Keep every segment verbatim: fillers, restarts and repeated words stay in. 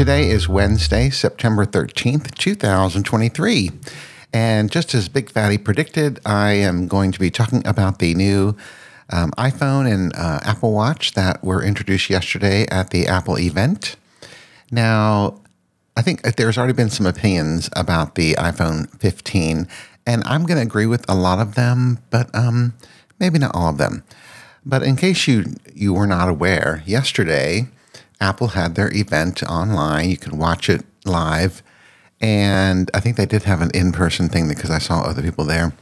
Today is Wednesday, September thirteenth, two thousand twenty-three. And just as Big Fatty predicted, I am going to be talking about the new um, iPhone and uh, Apple Watch that were introduced yesterday at the Apple event. Now, I think there's already been some opinions about the iPhone fifteen, and I'm going to agree with a lot of them, but um, maybe not all of them. But in case you, you were not aware, yesterday, Apple had their event online. You can watch it live. And I think they did have an in-person thing because I saw other people there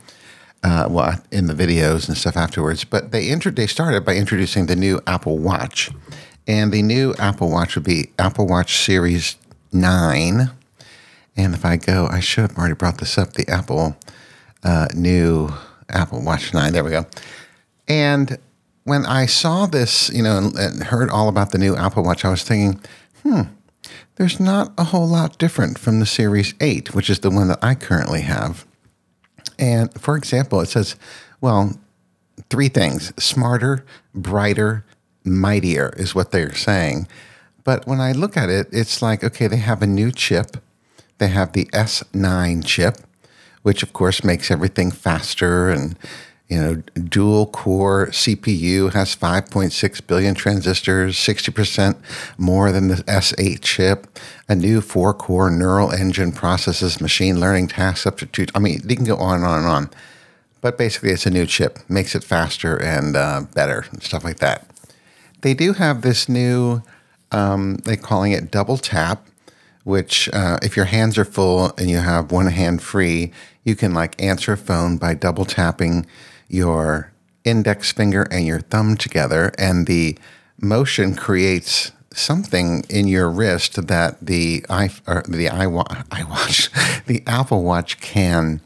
uh, well, in the videos and stuff afterwards. But they inter- they started by introducing the new Apple Watch. And the new Apple Watch would be Apple Watch Series nine. And if I go, I should have already brought this up, the Apple uh, new Apple Watch nine. There we go. And when I saw this, you know, and heard all about the new Apple Watch, I was thinking, hmm, there's not a whole lot different from the Series eight, which is the one that I currently have. And for example, it says, well, three things: smarter, brighter, mightier is what they're saying. But when I look at it, it's like, okay, they have a new chip. They have the S nine chip, which of course makes everything faster, and you know, dual core C P U, has five point six billion transistors, sixty percent more than the S eight chip. A new four core neural engine processes machine learning tasks up to two. I mean, they can go on and on and on. But basically, it's a new chip, makes it faster and uh, better and stuff like that. They do have this new, um, they're calling it double tap, which uh, if your hands are full and you have one hand free, you can like answer a phone by double tapping your index finger and your thumb together, and the motion creates something in your wrist that the i or the iWatch, the Apple Watch can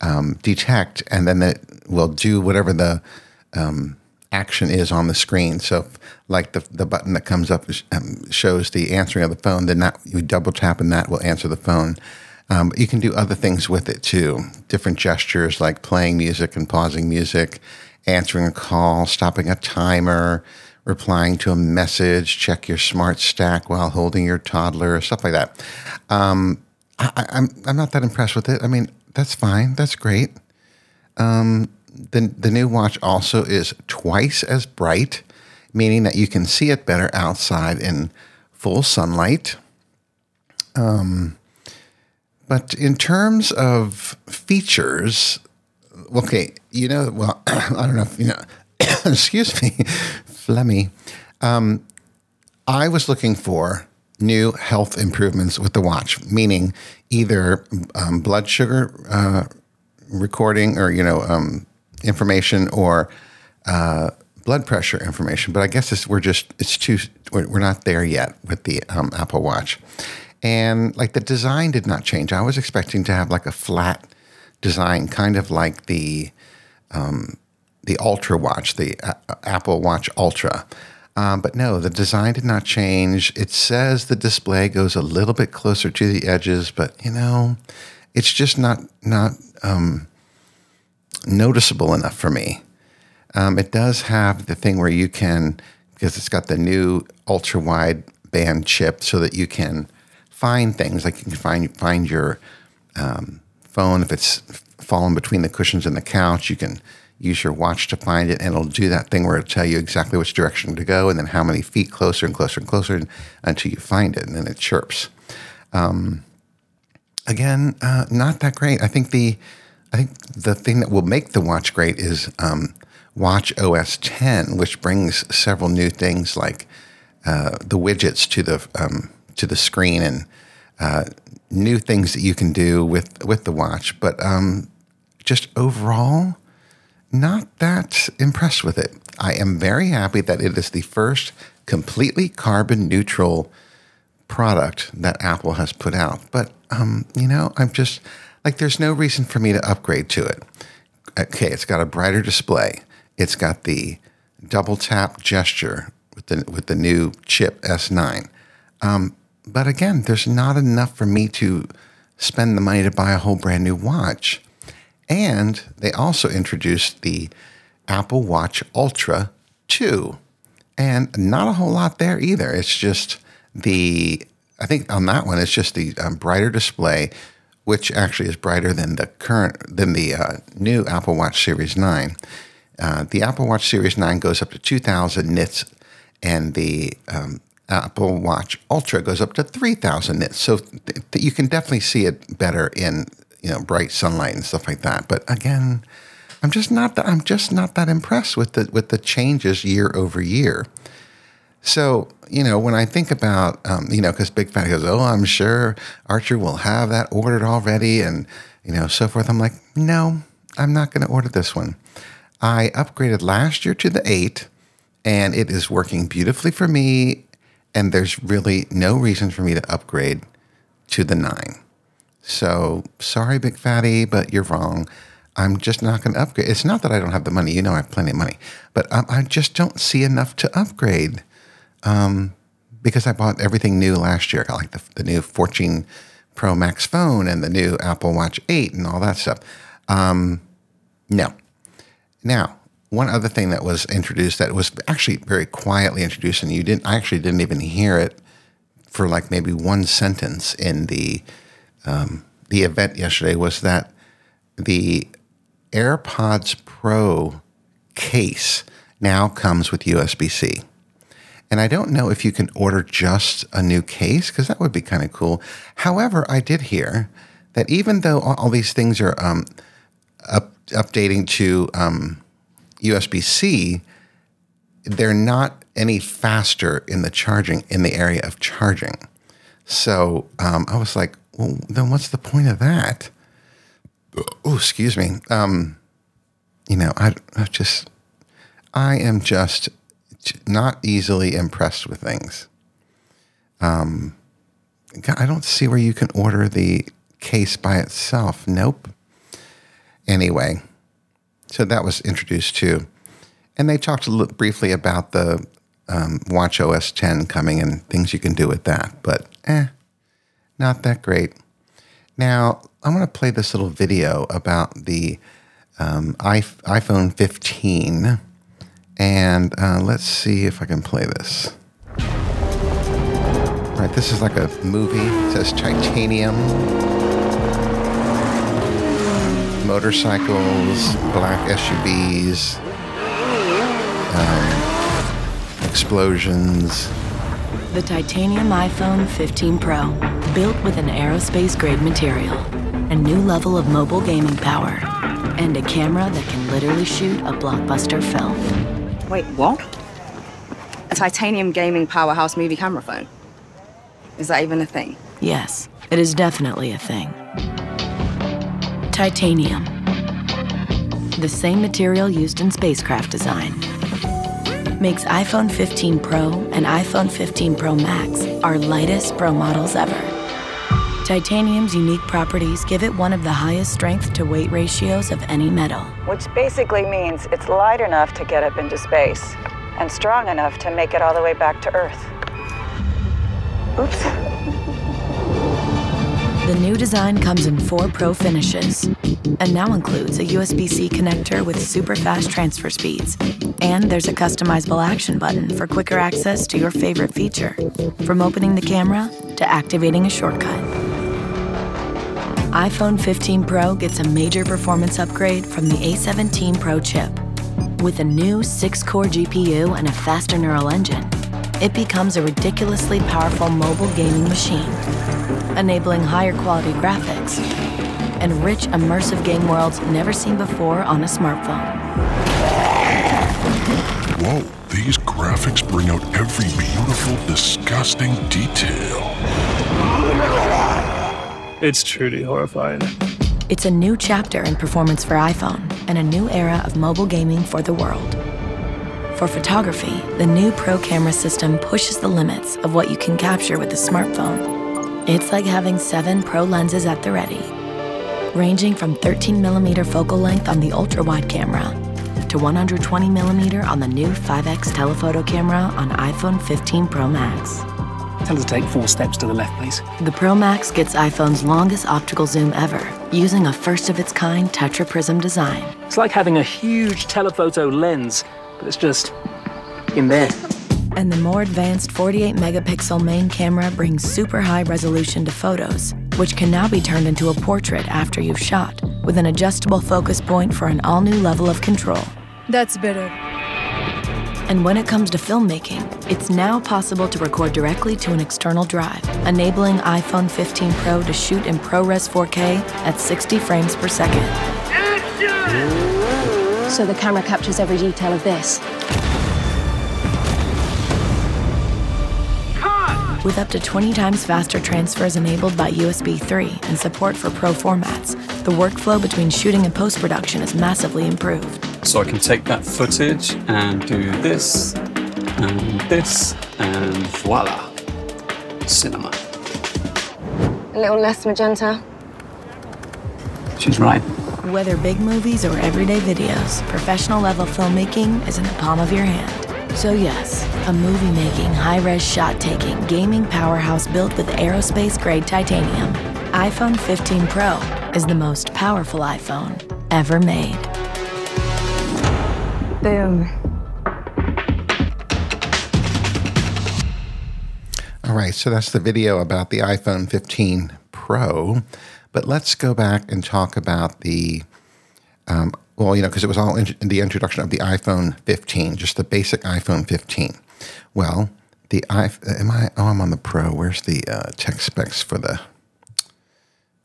um, detect, and then it will do whatever the um, action is on the screen. So, like the the button that comes up um, shows the answering of the phone. Then that you double tap, and that will answer the phone. Um, you can do other things with it too. Different gestures like playing music and pausing music, answering a call, stopping a timer, replying to a message, check your smart stack while holding your toddler, stuff like that. Um, I, I'm I'm not that impressed with it. I mean, that's fine. That's great. Um, the the new watch also is twice as bright, meaning that you can see it better outside in full sunlight. Um. But in terms of features, okay, you know, well, I don't know if you know, excuse me, Flemmy. Um, I was looking for new health improvements with the watch, meaning either um, blood sugar uh, recording or, you know, um, information or uh, blood pressure information. But I guess it's, we're just, it's too, we're not there yet with the um, Apple Watch. And like the design did not change. I was expecting to have like a flat design, kind of like the um, the Ultra watch, the uh, Apple Watch Ultra. Um, but no, the design did not change. It says the display goes a little bit closer to the edges, but you know, it's just not not um, noticeable enough for me. Um, it does have the thing where you can, because it's got the new ultra wide band chip, so that you can find things, like you can find find your um, phone if it's fallen between the cushions and the couch. You can use your watch to find it, and it'll do that thing where it'll tell you exactly which direction to go, and then how many feet closer and closer and closer until you find it, and then it chirps. Um, again, uh, not that great. I think the I think the thing that will make the watch great is um, watch O S ten, which brings several new things like uh, the widgets to the um, to the screen, and uh, new things that you can do with, with the watch. But um, just overall, not that impressed with it. I am very happy that it is the first completely carbon neutral product that Apple has put out. But, um, you know, I'm just like, there's no reason for me to upgrade to it. Okay, it's got a brighter display. It's got the double tap gesture with the, with the new chip S nine. Um, But again, there's not enough for me to spend the money to buy a whole brand new watch. And they also introduced the Apple Watch Ultra two. And not a whole lot there either. It's just the I think on that one, it's just the um, brighter display, which actually is brighter than the current than the uh, new Apple Watch Series nine. Uh, the Apple Watch Series nine goes up to two thousand nits, and the um, Apple Watch Ultra goes up to three thousand nits. So th- th- you can definitely see it better in you know bright sunlight and stuff like that. But again, I'm just not that I'm just not that impressed with the with the changes year over year. So, you know, when I think about, um, you know, because Big Fat goes, oh, I'm sure Archer will have that ordered already and, you know, so forth. I'm like, no, I'm not going to order this one. I upgraded last year to the eight, and it is working beautifully for me, and there's really no reason for me to upgrade to the nine. So, sorry, Big Fatty, but you're wrong. I'm just not going to upgrade. It's not that I don't have the money. You know I have plenty of money. But I, I just don't see enough to upgrade. Um, because I bought everything new last year. I got like the, the new fourteen Pro Max phone and the new Apple Watch eight and all that stuff. Um, no. Now, one other thing that was introduced that was actually very quietly introduced, and you didn't, I actually didn't even hear it for like maybe one sentence in the um, the event yesterday, was that the AirPods Pro case now comes with U S B C. And I don't know if you can order just a new case, because that would be kind of cool. However, I did hear that even though all, all these things are um, up, updating to um, U S B C, they're not any faster in the charging, in the area of charging. So um, I was like, well, then what's the point of that? Oh, excuse me. Um, you know, I, I just, I am just... not easily impressed with things. Um, I don't see where you can order the case by itself. Nope. Anyway, so that was introduced too. And they talked a little briefly about the um, watchOS ten coming and things you can do with that. But eh, not that great. Now, I'm going to play this little video about the um, iPhone fifteen. And uh, let's see if I can play this. All right, this is like a movie. It says titanium, motorcycles, black S U Vs, um, explosions. The titanium iPhone fifteen Pro, built with an aerospace-grade material, a new level of mobile gaming power, and a camera that can literally shoot a blockbuster film. Wait, what? A titanium gaming powerhouse movie camera phone? Is that even a thing? Yes, it is definitely a thing. Titanium. The same material used in spacecraft design. Makes iPhone fifteen Pro and iPhone fifteen Pro Max our lightest Pro models ever. Titanium's unique properties give it one of the highest strength-to-weight ratios of any metal. Which basically means it's light enough to get up into space and strong enough to make it all the way back to Earth. Oops. The new design comes in four Pro finishes and now includes a U S B C connector with super-fast transfer speeds. And there's a customizable action button for quicker access to your favorite feature, from opening the camera to activating a shortcut. iPhone fifteen Pro gets a major performance upgrade from the A seventeen Pro chip. With a new six-core G P U and a faster neural engine, it becomes a ridiculously powerful mobile gaming machine, enabling higher quality graphics and rich, immersive game worlds never seen before on a smartphone. Whoa, these graphics bring out every beautiful, disgusting detail. It's truly horrifying. It's a new chapter in performance for iPhone and a new era of mobile gaming for the world. For photography, the new Pro camera system pushes the limits of what you can capture with a smartphone. It's like having seven Pro lenses at the ready, ranging from thirteen millimeter focal length on the ultra-wide camera to one hundred twenty millimeter on the new five X telephoto camera on iPhone fifteen Pro Max. Tell us to take four steps to the left, please. The Pro Max gets iPhone's longest optical zoom ever, using a first-of-its-kind tetraprism design. It's like having a huge telephoto lens, but it's just in there. and the more advanced forty-eight megapixel main camera brings super high resolution to photos, which can now be turned into a portrait after you've shot, with an adjustable focus point for an all-new level of control. That's better. And when it comes to filmmaking, it's now possible to record directly to an external drive, enabling iPhone fifteen Pro to shoot in ProRes four K at sixty frames per second. Action! So the camera captures every detail of this. Cut! With up to twenty times faster transfers enabled by U S B three and support for Pro formats, the workflow between shooting and post-production is massively improved. So I can take that footage and do this, and this, and voila, cinema. A little less magenta. She's right. Whether big movies or everyday videos, professional level filmmaking is in the palm of your hand. So yes, a movie making, high-res shot taking, gaming powerhouse built with aerospace grade titanium, iPhone fifteen Pro is the most powerful iPhone ever made. Boom. All right, so that's the video about the iPhone fifteen Pro. But let's go back and talk about the, um, well, you know, because it was all in the introduction of the iPhone fifteen, just the basic iPhone fifteen. Well, the iPhone, am I, oh, I'm on the Pro. Where's the uh, tech specs for the,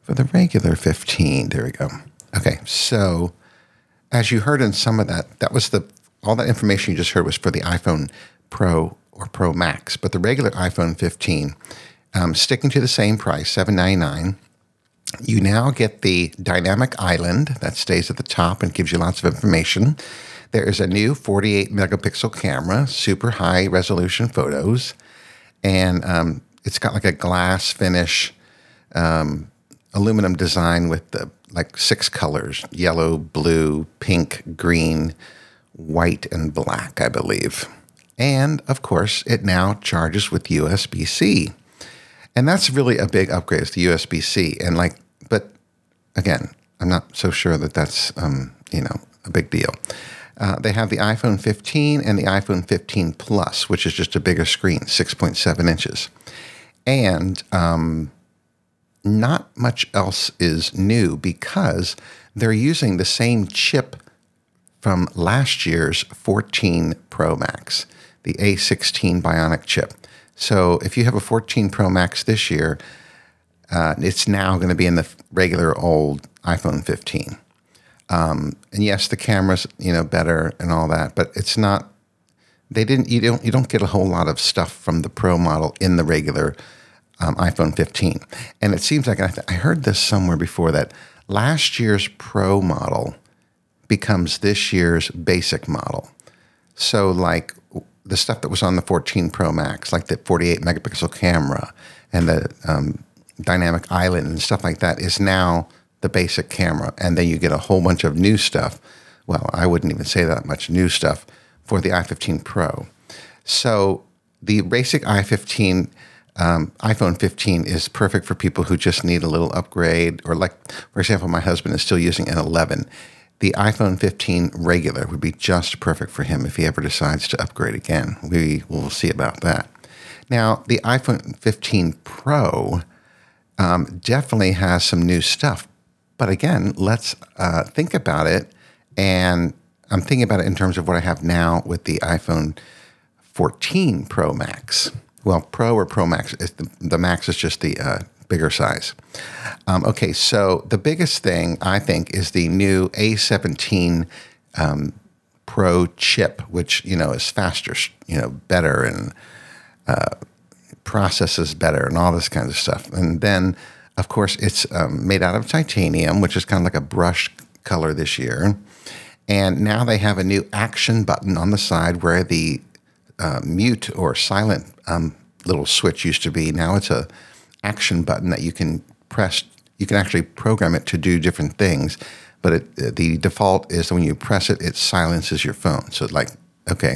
for the regular fifteen? There we go. Okay, so as you heard in some of that, that was the, all that information you just heard was for the iPhone Pro or Pro Max, but the regular iPhone fifteen, um, sticking to the same price, seven hundred ninety-nine dollars, you now get the dynamic island that stays at the top and gives you lots of information. There is a new forty-eight megapixel camera, super high resolution photos, and um, it's got like a glass finish, um, aluminum design with the like six colors, yellow, blue, pink, green, white, and black, I believe. And of course, it now charges with U S B C. And that's really a big upgrade, is the U S B C. And like, but again, I'm not so sure that that's, um, you know, a big deal. Uh, they have the iPhone fifteen and the iPhone fifteen Plus, which is just a bigger screen, six point seven inches. And, um, not much else is new because they're using the same chip from last year's fourteen Pro Max, the A sixteen Bionic chip. So if you have a fourteen Pro Max this year, uh, it's now going to be in the regular old iPhone fifteen. Um, and yes, the camera's, you know, better and all that, but it's not. They didn't. You don't. You don't get a whole lot of stuff from the Pro model in the regular Um, iPhone fifteen. And it seems like, I, th- I heard this somewhere before, that last year's Pro model becomes this year's basic model. So like the stuff that was on the fourteen Pro Max, like the forty-eight megapixel camera and the um, dynamic island and stuff like that, is now the basic camera. And then you get a whole bunch of new stuff. Well, I wouldn't even say that much new stuff for the i fifteen Pro. So the basic i fifteen Um, iPhone fifteen is perfect for people who just need a little upgrade, or like, for example, my husband is still using an eleven. The iPhone fifteen regular would be just perfect for him if he ever decides to upgrade again. We will see about that. Now, the iPhone fifteen Pro um, definitely has some new stuff. But again, let's uh, think about it. And I'm thinking about it in terms of what I have now with the iPhone fourteen Pro Max. Well, Pro or Pro Max, the, the Max is just the uh, bigger size. Um, okay, so the biggest thing, I think, is the new A seventeen um, Pro chip, which, you know, is faster, you know, better, and uh, processes better, and all this kind of stuff. And then, of course, it's um, made out of titanium, which is kind of like a brushed color this year. And now they have a new action button on the side where the Uh, mute or silent um, little switch used to be. Now it's a action button that you can press. You can actually program it to do different things, but it, the default is that when you press it, it silences your phone. So like, okay,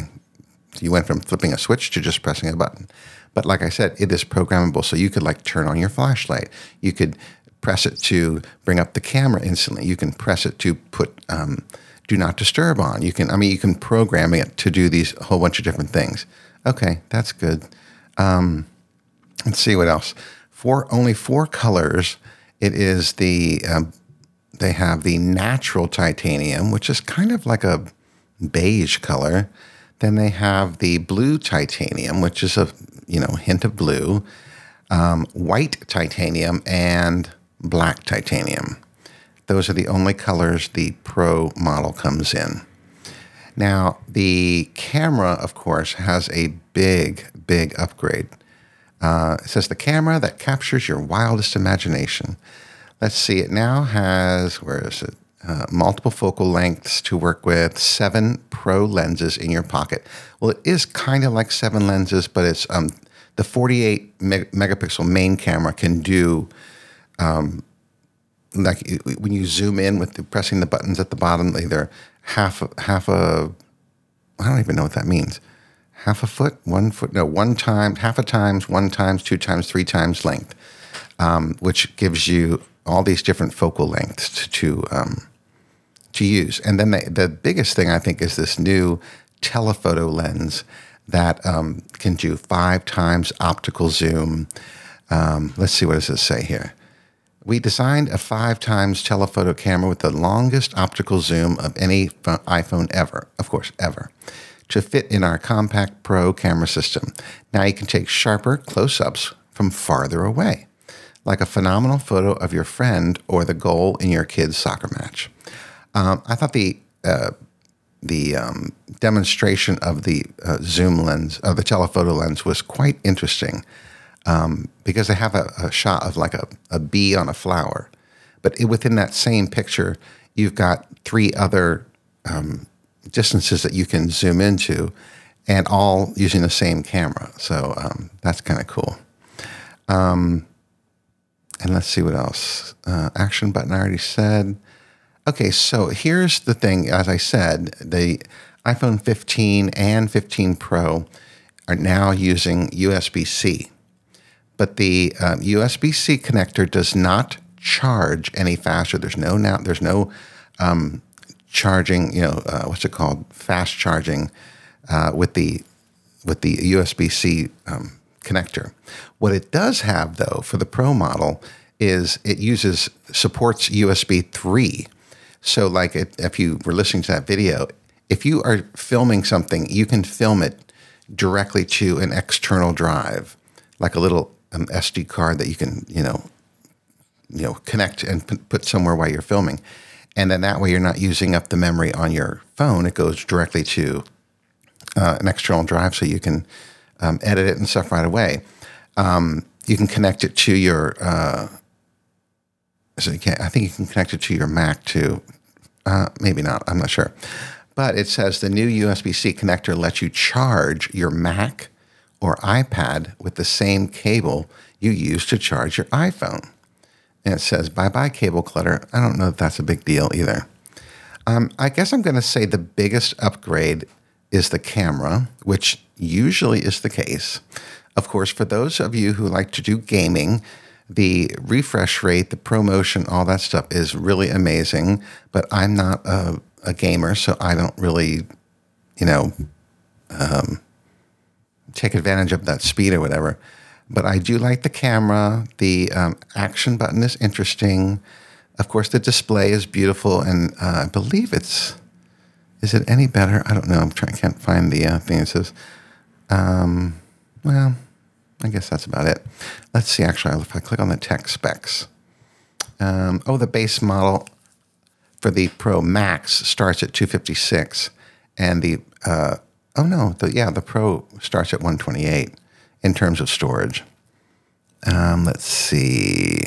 you went from flipping a switch to just pressing a button. But like I said, it is programmable. So you could like turn on your flashlight. You could press it to bring up the camera instantly. You can press it to put um, do not disturb on. You can, I mean, you can program it to do these a whole bunch of different things. Okay, that's good. Um, let's see what else. Four, only four colors. It is the, um, they have the natural titanium, which is kind of like a beige color. Then they have the blue titanium, which is a, you know, hint of blue, um, white titanium, and black titanium. Those are the only colors the Pro model comes in. Now, the camera, of course, has a big, big upgrade. Uh, it says the camera that captures your wildest imagination. Let's see, it now has, where is it? Uh, multiple focal lengths to work with, seven pro lenses in your pocket. Well, it is kind of like seven lenses, but it's um, the forty-eight meg megapixel main camera can do, um, like when you zoom in with the, pressing the buttons at the bottom, either half half a, I don't even know what that means, half a foot, one foot, no, one time, half a times, one times, two times, three times length, um, which gives you all these different focal lengths to um, to use. And then the, the biggest thing I think is this new telephoto lens that um, can do five times optical zoom. Um, let's see, what does it say here? We designed a five times telephoto camera with the longest optical zoom of any iPhone ever, of course, ever, to fit in our compact Pro camera system. Now you can take sharper close-ups from farther away, like a phenomenal photo of your friend or the goal in your kid's soccer match. Um, I thought the uh, the um, demonstration of the uh, zoom lens, of the telephoto lens, was quite interesting. Um, because they have a, a shot of like a, a bee on a flower. But it, within that same picture, you've got three other um, distances that you can zoom into, and all using the same camera. So um, that's kind of cool. Um, and let's see what else. Uh, action button, I already said. Okay, so here's the thing. As I said, the iPhone fifteen and fifteen Pro are now using U S B C. But the uh, U S B C connector does not charge any faster. There's no now. There's no um, charging. You know, uh, what's it called? Fast charging uh, with the with the U S B C um, connector. What it does have, though, for the Pro model is it uses supports U S B three. So, like, it, if you were listening to that video, if you are filming something, you can film it directly to an external drive, like a little Um, S D card that you can, you know, you know, connect and put somewhere while you're filming, and then that way you're not using up the memory on your phone. It goes directly to uh, an external drive, so you can um, edit it and stuff right away. Um, you can connect it to your. Uh, so you can, I think you can connect it to your Mac too. Uh, maybe not. I'm not sure. But it says the new U S B C connector lets you charge your Mac or iPad with the same cable you use to charge your iPhone. And it says, bye-bye cable clutter. I don't know if that's a big deal either. Um, I guess I'm going to say the biggest upgrade is the camera, which usually is the case. Of course, for those of you who like to do gaming, the refresh rate, the ProMotion, all that stuff is really amazing. But I'm not a, a gamer, so I don't really, you know... Um, take advantage of that speed or whatever. But I do like the camera. The um, action button is interesting. Of course, the display is beautiful, and uh, I believe it's, is it any better? I don't know. I'm trying, can't find the uh, thing that says, um, well, I guess that's about it. Let's see, actually, if I click on the tech specs. Um, oh, the base model for the Pro Max starts at two fifty-six, and the uh, Oh, no. The, yeah, the Pro starts at one twenty-eight in terms of storage. Um, let's see.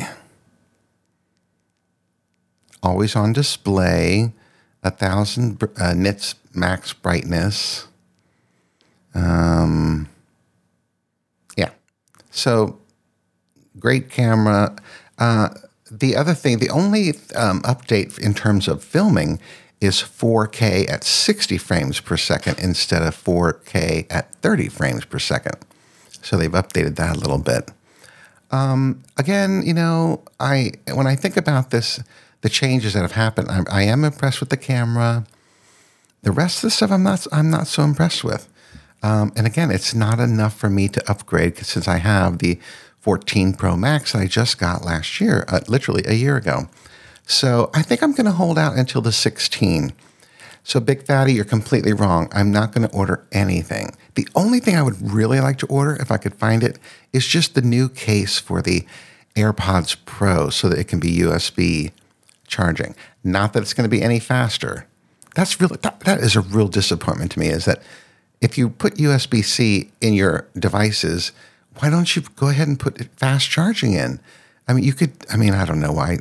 Always on display. one thousand uh, nits max brightness. Um, yeah. So, great camera. Uh, the other thing, the only um, update in terms of filming is four K at sixty frames per second instead of four K at thirty frames per second. So they've updated that a little bit. Um, again, you know, I when I think about this, the changes that have happened, I, I am impressed with the camera. The rest of the stuff I'm not I'm not so impressed with. Um, and again, it's not enough for me to upgrade since I have the fourteen Pro Max that I just got last year, uh, literally a year ago. So I think I'm going to hold out until the sixteen. So Big Fatty, you're completely wrong. I'm not going to order anything. The only thing I would really like to order, if I could find it, is just the new case for the AirPods Pro so that it can be U S B charging. Not that it's going to be any faster. That's really, that, that is a real disappointment to me, is that if you put U S B C in your devices, why don't you go ahead and put fast charging in? I mean, you could, I mean, I don't know why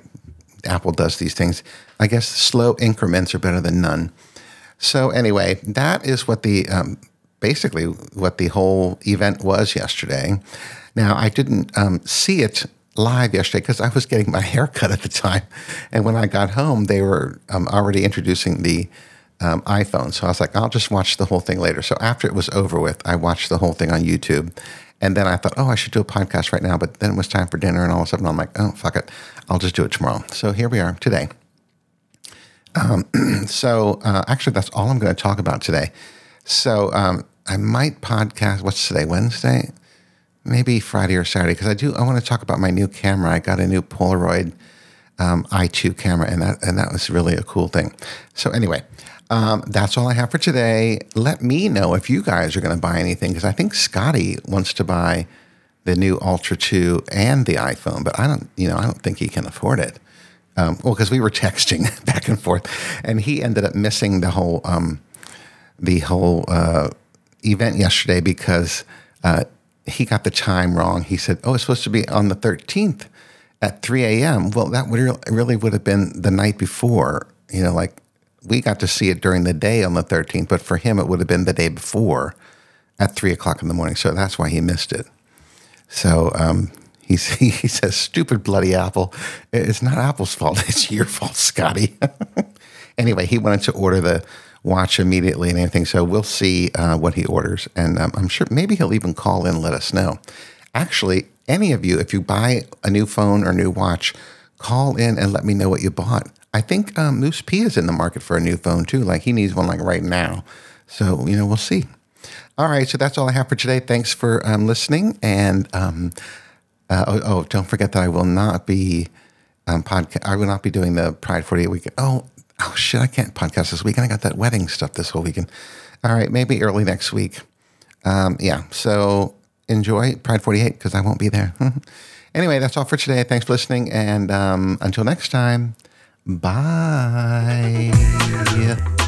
Apple does these things. I guess slow increments are better than none. So anyway, that is what the, um, basically what the whole event was yesterday. Now, I didn't um, see it live yesterday because I was getting my hair cut at the time. And when I got home, they were um, already introducing the um, iPhone. So I was like, I'll just watch the whole thing later. So after it was over with, I watched the whole thing on YouTube. And then I thought, oh, I should do a podcast right now. But then it was time for dinner, and all of a sudden I'm like, oh, fuck it. I'll just do it tomorrow. So here we are today. Um, so uh, actually, that's all I'm going to talk about today. So um, I might podcast, what's today, Wednesday? Maybe Friday or Saturday, because I do. I want to talk about my new camera. I got a new Polaroid um, i two camera, and that and that was really a cool thing. So anyway, um, that's all I have for today. Let me know if you guys are going to buy anything, because I think Scotty wants to buy the new Ultra two and the iPhone, but I don't. You know, I don't think he can afford it. Um, well, because we were texting back and forth, and he ended up missing the whole um, the whole uh, event yesterday because. Uh, He got the time wrong. He said, oh, it's supposed to be on the thirteenth at three a m Well, that would really would have been the night before. You know, like we got to see it during the day on the thirteenth, but for him, it would have been the day before at three o'clock in the morning. So that's why he missed it. So um, he, he says, stupid bloody Apple. It's not Apple's fault. It's your fault, Scotty. Anyway, he wanted to order the watch immediately and anything. So we'll see uh, what he orders. And um, I'm sure maybe he'll even call in and let us know. Actually, any of you, if you buy a new phone or new watch, call in and let me know what you bought. I think um, Moose P is in the market for a new phone too. Like he needs one like right now. So, you know, we'll see. All right. So that's all I have for today. Thanks for um, listening. And um, uh, oh, oh, don't forget that I will not be um, podcast. I will not be doing the Pride forty-eight weekend. Oh, Oh, shit, I can't podcast this weekend. I got that wedding stuff this whole weekend. All right, maybe early next week. Um, yeah, so enjoy Pride forty-eight because I won't be there. Anyway, that's all for today. Thanks for listening. And um, until next time, bye.